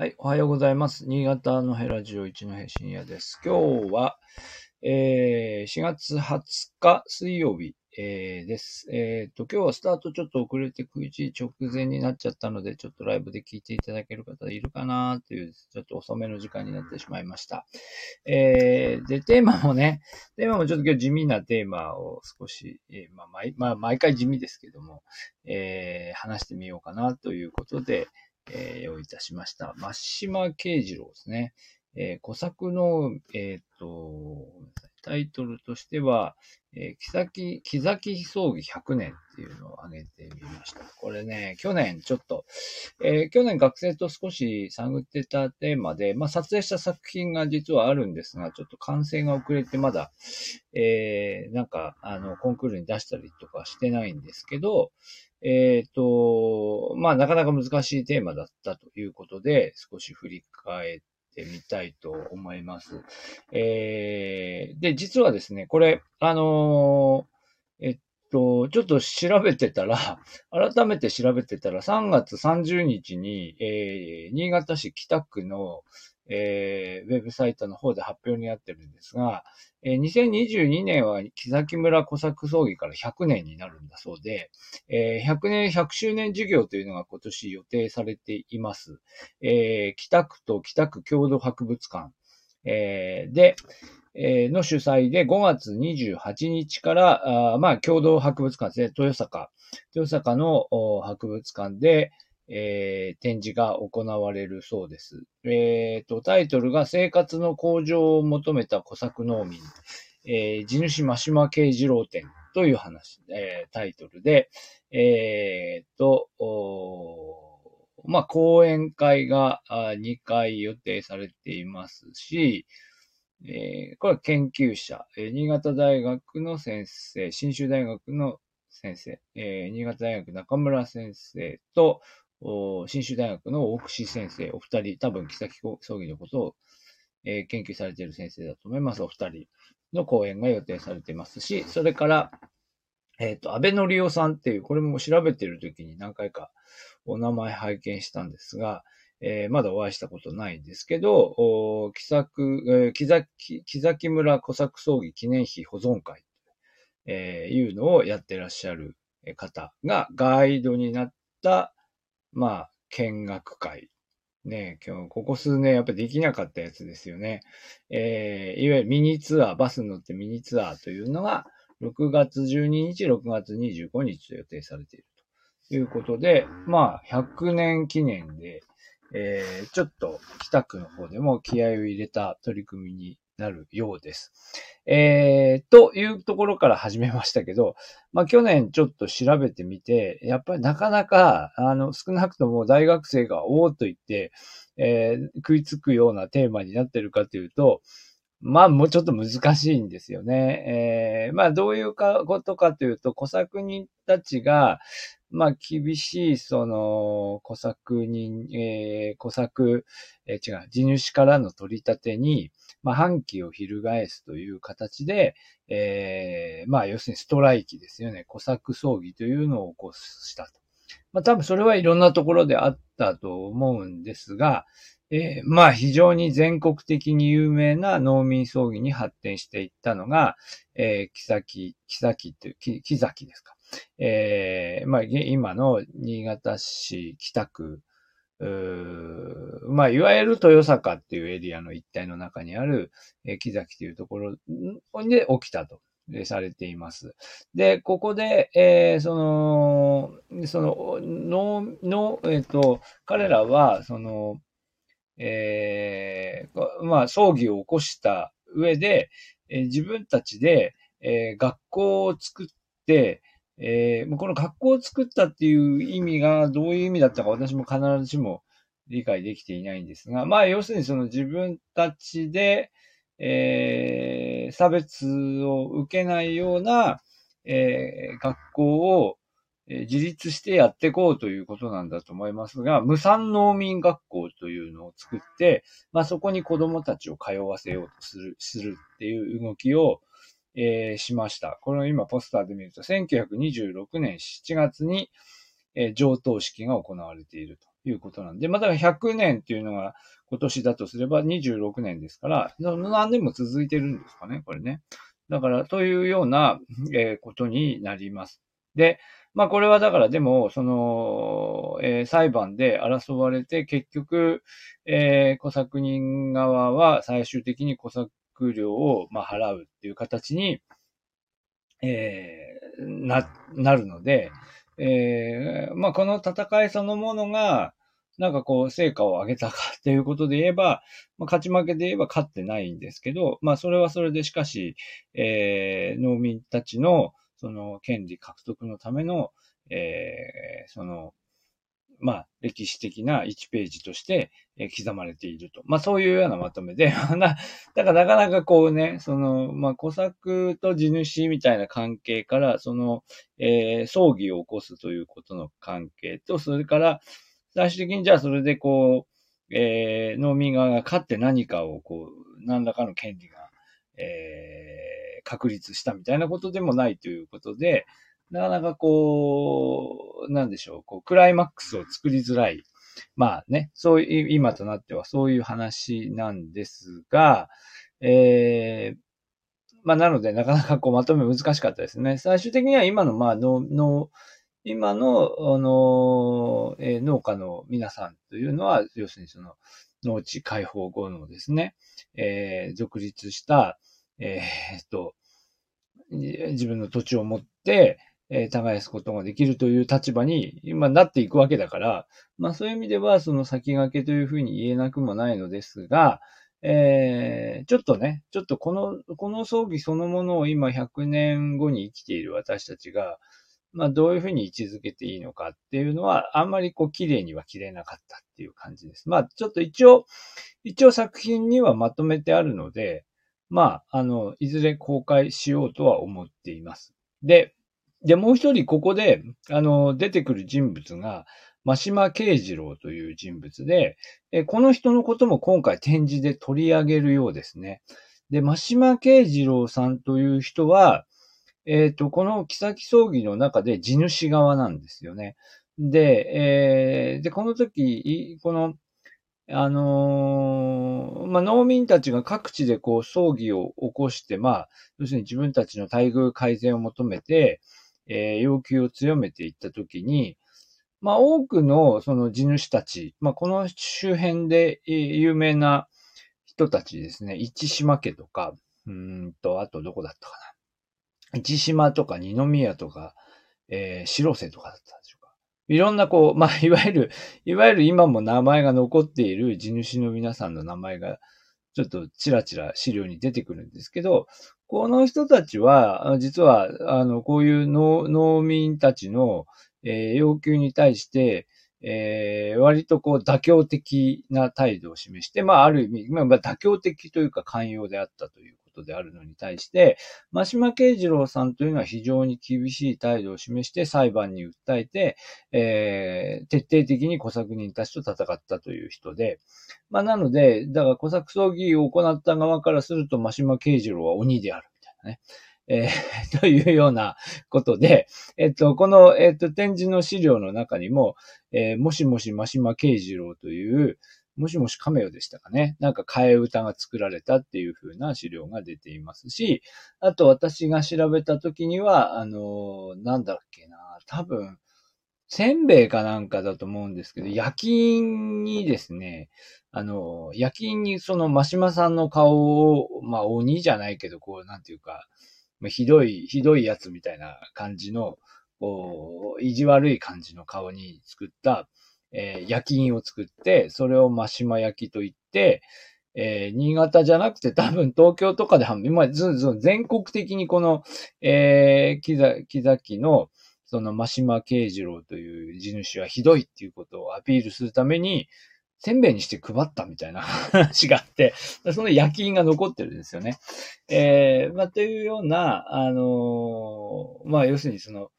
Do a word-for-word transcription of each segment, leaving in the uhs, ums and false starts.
はい、おはようございます。新潟のヘラジオ一のヘ深夜です。今日は、えー、しがつはつか水曜日、えー、です。えっと、今日はスタートちょっと遅れてくじ直前になっちゃったので、ちょっとライブで聞いていただける方いるかなという、ちょっと遅めの時間になってしまいました。えー、で、テーマもね、テーマもちょっと今日地味なテーマを少し、えー、まあ、毎、まあ、毎回地味ですけども、えー、話してみようかなということで、えー、用意いたしました。真島慶次郎ですね。えー、古作の、えー、とタイトルとしては、えー、木崎葬儀ひゃくねんっていうのを挙げてみました。これね、去年ちょっと、えー、去年学生と少し探ってたテーマで、まあ、撮影した作品が実はあるんですが、ちょっと完成が遅れてまだ、えー、なんかあのコンクールに出したりとかしてないんですけど、えっと、まあ、なかなか難しいテーマだったということで、少し振り返ってみたいと思います。えー、で、実はですね、これ、あのー、えっと、ちょっと調べてたら、改めて調べてたら、さんがつさんじゅうにちに、えー、新潟市北区の、えー、ウェブサイトの方で発表になってるんですが、えー、にせんにじゅうにねんは木崎村古作葬儀からひゃくねんになるんだそうで、えー、ひゃくねん、ひゃくしゅうねん事業というのが今年予定されています。えー、北区と北区郷土博物館、えー、で、えー、の主催でごがつにじゅうはちにちから、あまあ、郷土博物館ですね、豊坂、豊坂の博物館で、えー、展示が行われるそうです。えーと、タイトルが生活の向上を求めた古作農民、えー、地主真島慶次郎展という話、えー、タイトルで、えーと、まあ、講演会がにかい予定されていますし、えー、これは研究者、えー、新潟大学の先生、信州大学の先生、えー、新潟大学中村先生と、信州大学の大串先生、お二人、多分木崎葬儀のことを、えー、研究されている先生だと思います。お二人の講演が予定されていますし、それから、えっと、安倍則夫さんっていう、これも調べているときに何回かお名前拝見したんですが、えー、まだお会いしたことないんですけど、木崎、木崎、木崎村古作葬儀記念碑保存会、えー、いうのをやってらっしゃる方がガイドになった、まあ、見学会。ね、今日、ここ数年やっぱりできなかったやつですよね。えー、いわゆるミニツアー、バスに乗ってミニツアーというのが、ろくがつじゅうににち、ろくがつにじゅうごにちと予定されているということで、まあ、ひゃくねん記念で、えー、ちょっと北区の方でも気合を入れた取り組みになるようです。えー、というところから始めましたけど、まあ去年ちょっと調べてみて、やっぱりなかなか、あの、少なくとも大学生がおーっと言って、えー、食いつくようなテーマになってるかというと、まあもうちょっと難しいんですよね。えー、まあどういうことかというと、古作人たちが、まあ、厳しい、その、古作人、えー、古作、えー、違う、地主からの取り立てに、まあ、反旗を翻すという形で、えー、まあ、要するにストライキですよね。古作葬儀というのを起こしたと。まあ、多分それはいろんなところであったと思うんですが、えー、まあ、非常に全国的に有名な農民葬儀に発展していったのが、えー、木崎、木崎という、木、木崎ですか。えー、まあ、今の新潟市北区、まあ、いわゆる豊坂っていうエリアの一帯の中にある、えー、木崎というところで起きたとされています。で、ここで、えー、その、その、の、の、えっと、彼らは、その、えー、まあ、葬儀を起こした上で、えー、自分たちで、えー、学校を作って、えー、この学校を作ったっていう意味がどういう意味だったか私も必ずしも理解できていないんですが、まあ要するにその自分たちで、えー、差別を受けないような、えー、学校を自立してやっていこうということなんだと思いますが、無産農民学校というのを作って、まあそこに子供たちを通わせようとする、するっていう動きをえー、しました。これを今ポスターで見ると、せんきゅうひゃくにじゅうろくねんしちがつに、えー、上棟式が行われているということなんで、まあ、だからひゃくねんっていうのが今年だとすればにじゅうろくねんですから、何年も続いてるんですかね、これね。だから、というような、えー、ことになります。で、まあこれはだからでも、その、えー、裁判で争われて、結局、えー、小作人側は最終的に小作料をまあ払うっていう形に、えー、な、なるので、えー、まあこの戦いそのものが、なんかこう成果を上げたかっていうことで言えば、まあ、勝ち負けで言えば勝ってないんですけど、まあそれはそれでしかし、えー、農民たちのその権利獲得のための、えー、その、まあ、歴史的ないちページとして刻まれていると。まあ、そういうようなまとめで、だからなかなかこうね、その、まあ、小作と地主みたいな関係から、その、えー、争議を起こすということの関係と、それから、最終的にじゃあそれでこう、えー、農民側が勝って何かをこう、何らかの権利が、えー、確立したみたいなことでもないということで、なかなかこう、なんでしょう、こうクライマックスを作りづらい。まあね、そういう、今となってはそういう話なんですが、えー、まあなのでなかなかこうまとめ難しかったですね。最終的には今の、まあ、の、の、今の、あの、えー、農家の皆さんというのは、要するにその、農地解放後のですね、えー、独立した、えー、っと、自分の土地を持って、えー、耕すことができるという立場に今なっていくわけだから、まあそういう意味ではその先駆けというふうに言えなくもないのですが、えー、ちょっとね、ちょっとこの、この葬儀そのものを今ひゃくねんごに生きている私たちが、まあどういうふうに位置づけていいのかっていうのはあんまりこう綺麗には切れなかったっていう感じです。まあちょっと一応、一応作品にはまとめてあるので、まあ、あの、いずれ公開しようとは思っています。で、で、もう一人ここで、あの、出てくる人物が、真島慶次郎という人物で、え、この人のことも今回展示で取り上げるようですね。で、真島慶次郎さんという人は、えっと、この妃葬儀の中で地主側なんですよね。で、えー、で、この時、この、あのー、まあ、農民たちが各地でこう、争議を起こして、まあ、要するに自分たちの待遇改善を求めて、えー、要求を強めていったときに、まあ、多くのその地主たち、まあ、この周辺で有名な人たちですね、市島家とか、うーんと、あとどこだったかな。市島とか二宮とか、えー、白瀬とかだったんでしょうか。いろんなこう、まあ、いわゆる、いわゆる今も名前が残っている地主の皆さんの名前が、ちょっとちらちら資料に出てくるんですけど、この人たちは、実は、あの、こういう 農, 農民たちの、えー、要求に対して、えー、割とこう妥協的な態度を示して、まあ、ある意味、まあ、妥協的というか寛容であったということであるのに対して、真島慶次郎さんというのは非常に厳しい態度を示して裁判に訴えて、えー、徹底的に小作人たちと戦ったという人で、まあ、なので、だから小作葬儀を行った側からすると、真島慶次郎は鬼であるみたいなね。えー、というようなことで、えっと、この、えっと、展示の資料の中にも、えー、もしもし真島慶次郎という、もしもし亀代でしたかね。なんか替え歌が作られたっていう風な資料が出ていますし、あと私が調べた時には、あの、なんだっけな、多分、せんべいかなんかだと思うんですけど、焼き印にですね、あの、焼き印にその真島さんの顔を、まあ鬼じゃないけど、こう、なんていうか、ひどい、ひどいやつみたいな感じの、こう、意地悪い感じの顔に作った、えー、焼き印を作って、それを真島焼きと言って、えー、新潟じゃなくて多分東京とかで販売、まあ、ずんずん全国的にこの、えー、木崎、木崎の、その真島慶次郎という地主はひどいっていうことをアピールするために、せんべいにして配ったみたいな話があって、その焼き印が残ってるんですよね。えー、まあ、というような、あのー、まあ、要するにその、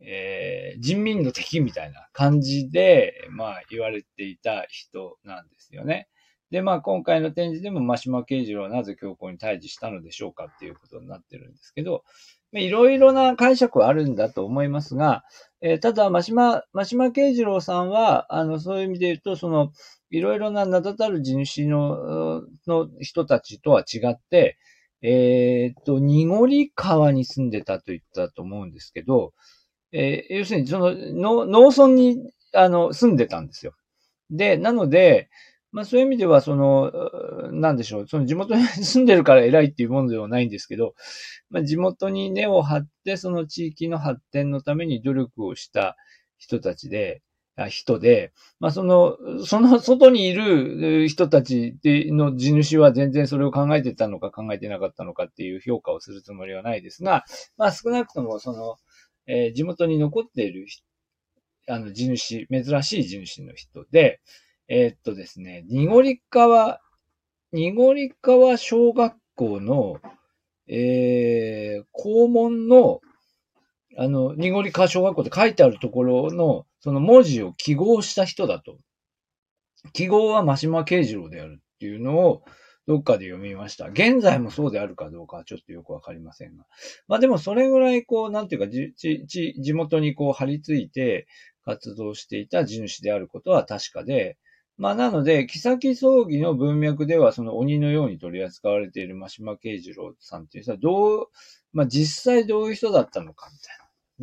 えー、人民の敵みたいな感じで、まあ、言われていた人なんですよね。で、まあ今回の展示でも真島慶次郎はなぜ教皇に対峙したのでしょうかっていうことになってるんですけど、いろいろな解釈はあるんだと思いますが、えー、ただ真島、真島慶次郎さんは、あの、そういう意味で言うと、その、いろいろな名だたる地主の、の人たちとは違って、えー、っと、濁り川に住んでたと言ったと思うんですけど、えー、要するにその、の農村に、あの、住んでたんですよ。で、なので、まあそういう意味では、その、なんでしょう、その地元に住んでるから偉いっていうものではないんですけど、まあ地元に根を張って、その地域の発展のために努力をした人たちで、人で、まあその、その外にいる人たちの地主は全然それを考えてたのか考えてなかったのかっていう評価をするつもりはないですが、まあ少なくともその、えー、地元に残っている、あの地主、珍しい地主の人で、えー、っとですね、濁り川、濁り川小学校の、えー、校門の、あの、濁り川小学校って書いてあるところの、その文字を記号した人だと。記号は真島慶次郎であるっていうのを、どっかで読みました。現在もそうであるかどうかはちょっとよくわかりませんが。まあでもそれぐらいこう、なんていうか、じ、じ、地元にこう張り付いて活動していた地主であることは確かで、まあなので、后葬儀の文脈ではその鬼のように取り扱われている真島慶次郎さんっていう人はどう、まあ実際どういう人だったのかみたい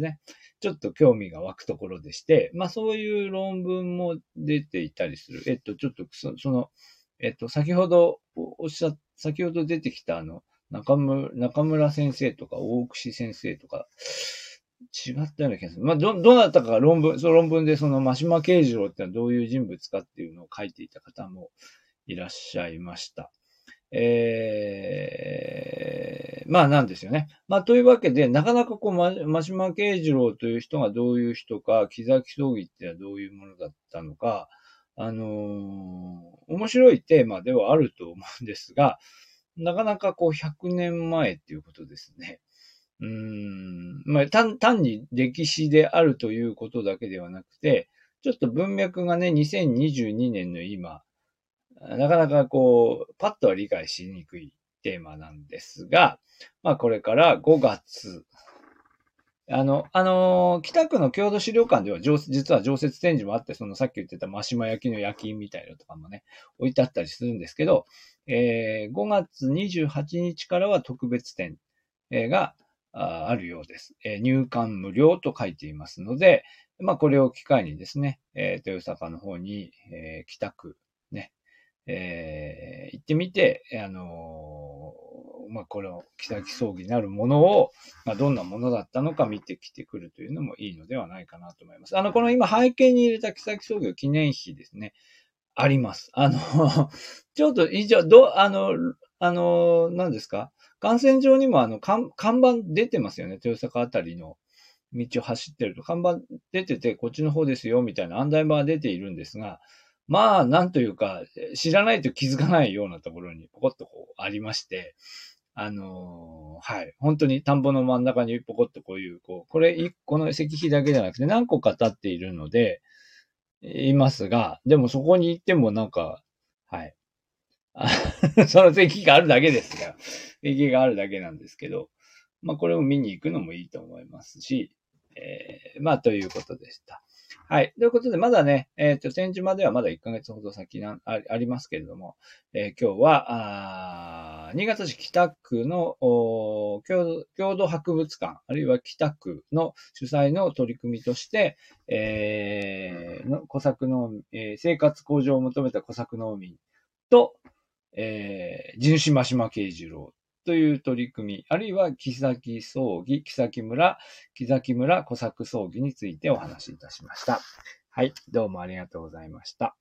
なね。ちょっと興味が湧くところでして、まあそういう論文も出ていたりする。えっと、ちょっとその、えっと、先ほどおっしゃ、先ほど出てきたあの、中村、中村先生とか大串先生とか、違ったような気がする。まあ、ど、どなたか論文、その論文でその真島慶次郎ってのはどういう人物かっていうのを書いていた方もいらっしゃいました。えー、まあなんですよね。まあというわけで、なかなかこう、ま、真島慶次郎という人がどういう人か、後葬儀ってのはどういうものだったのか、あのー、面白いテーマではあると思うんですが、なかなかこうひゃくねんまえっていうことですね。うーん、まあ、単、単に歴史であるということだけではなくて、ちょっと文脈がね、にせんにじゅうにねんの今、なかなかこう、パッとは理解しにくいテーマなんですが、まあこれからごがつ、あの、あのー、北区の郷土資料館では、実は常設展示もあって、そのさっき言ってた真島焼の焼きみたいなのとかもね、置いてあったりするんですけど、えー、ごがつにじゅうはちにちからは特別展が、あ, あるようです、えー。入館無料と書いていますので、まあこれを機会にですね、えー、豊坂の方に、えー、北区ね、えー、行ってみて、あのー、まあこれを後葬儀なるものを、まあどんなものだったのか見てきてくるというのもいいのではないかなと思います。あの、この今背景に入れた後葬儀記念碑ですね、あります。あの、ちょっと以上、ど、あの、あの、何ですか？幹線上にもあの、看板出てますよね。豊坂あたりの道を走ってると。看板出てて、こっちの方ですよ、みたいな案内板は出ているんですが、まあ、なんというか、知らないと気づかないようなところにポコッとこうありまして、あのー、はい。本当に田んぼの真ん中にポコッとこういう、こう、これいっこの石碑だけじゃなくて何個か立っているので、いますが、でもそこに行ってもなんか、はい。その石碑があるだけですが、石碑があるだけなんですけど、まあこれを見に行くのもいいと思いますし、えー、まあということでした。はい。ということで、まだね、えっと、展示まではまだいっかげつほど先な、あ、ありますけれども、えー、今日は、あ新潟市北区のお郷、郷土博物館、あるいは北区の主催の取り組みとして、えー、の小作農民、えー、生活向上を求めた小作農民と、えー、地主真島慶次郎という取り組み、あるいは後葬儀、後村、後村小作葬儀についてお話しいたしました。はい、どうもありがとうございました。